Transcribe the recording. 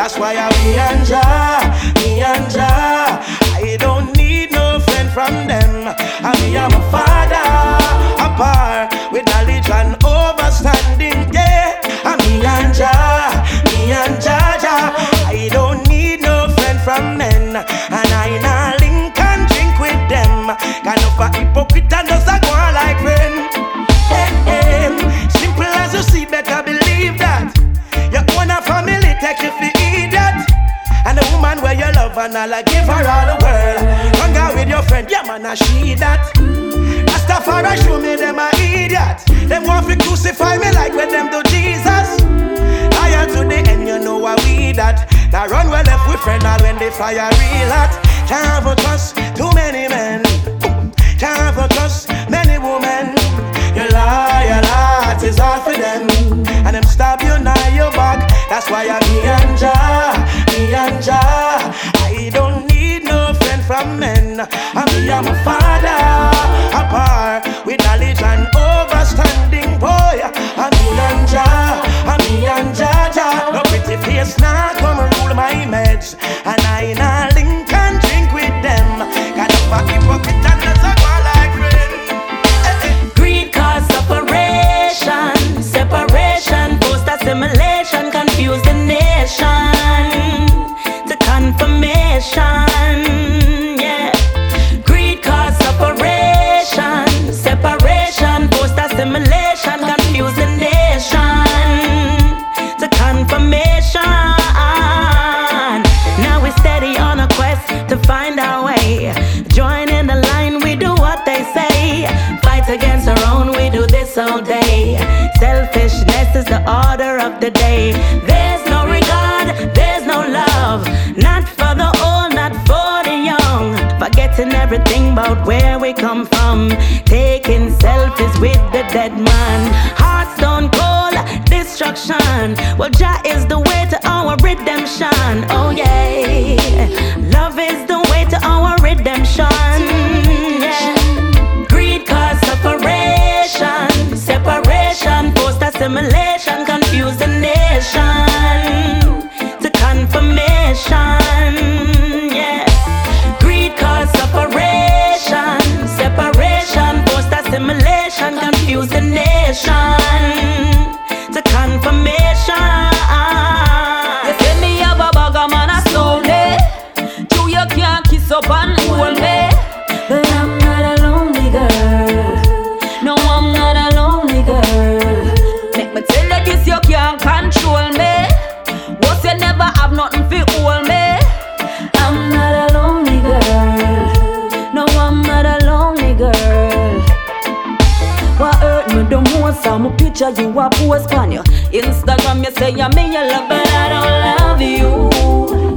That's why I'm me and Jah. I don't need no friend from them. I am a father, a par with knowledge and overstanding. Yeah, I'm me and Jah. I don't need no friend from men, and I nah link and drink with them. Got no for hypocrite and those that go on like friend. Hey, simple as you see, better believe that. Your own family take you for idiot, and the woman where you love and all, I give her all the world. Hang out with your friend, yeah man, I see that. Rastafari show me them a idiot. Them want to crucify me like when them do Jesus. To the end, you know why we that. Now run well left with friend all when they fire real hot. Can't have a trust too many men. Can't have a trust many women. Your lie is all for them. And them stab you now your back. That's why I'm me and Jah. I don't need no friend from men. I'm a father, a par with knowledge and overstanding boy. I'm me and Jah. No pretty face now come and rule my meds. And I nah link and drink with them. Got a fucking pocket and that's a ball like rain. Greed cause separation. Separation, post assimilation. Confuse the nation. The confirmation, yeah. Greed cause separation. Separation, post assimilation. Confuse the nation. The confirmation. Now we're steady on a quest to find our way. Join in the line, we do what they say. Fight against our own, we do this all day. Selfishness is the order of the day. There's no regard, there's no love. Not for the old, not for the young. Forgetting everything about where we come from. Taking selfies with the dead man. Hearts don't go destruction. Well, Jah is the way to our redemption. Oh yeah, love is the way to our redemption. Yeah. Greed cause separation, separation, post assimilation, confuse the nation. The confirmation. Yeah. Greed cause separation, separation, post assimilation, confuse the nation. The confirmation. You say me have a bag of man a sold me. True you can't kiss up and hold me. But I'm not a lonely girl. No, I'm not a lonely girl. Make me tell you this, you can't control me. Once you never have nothing for hold me. I'm not a lonely girl. No, I'm not a lonely girl. What hurt me the most? I'm a picture you a post on your Instagram. You say you're me, you love, but I don't love you.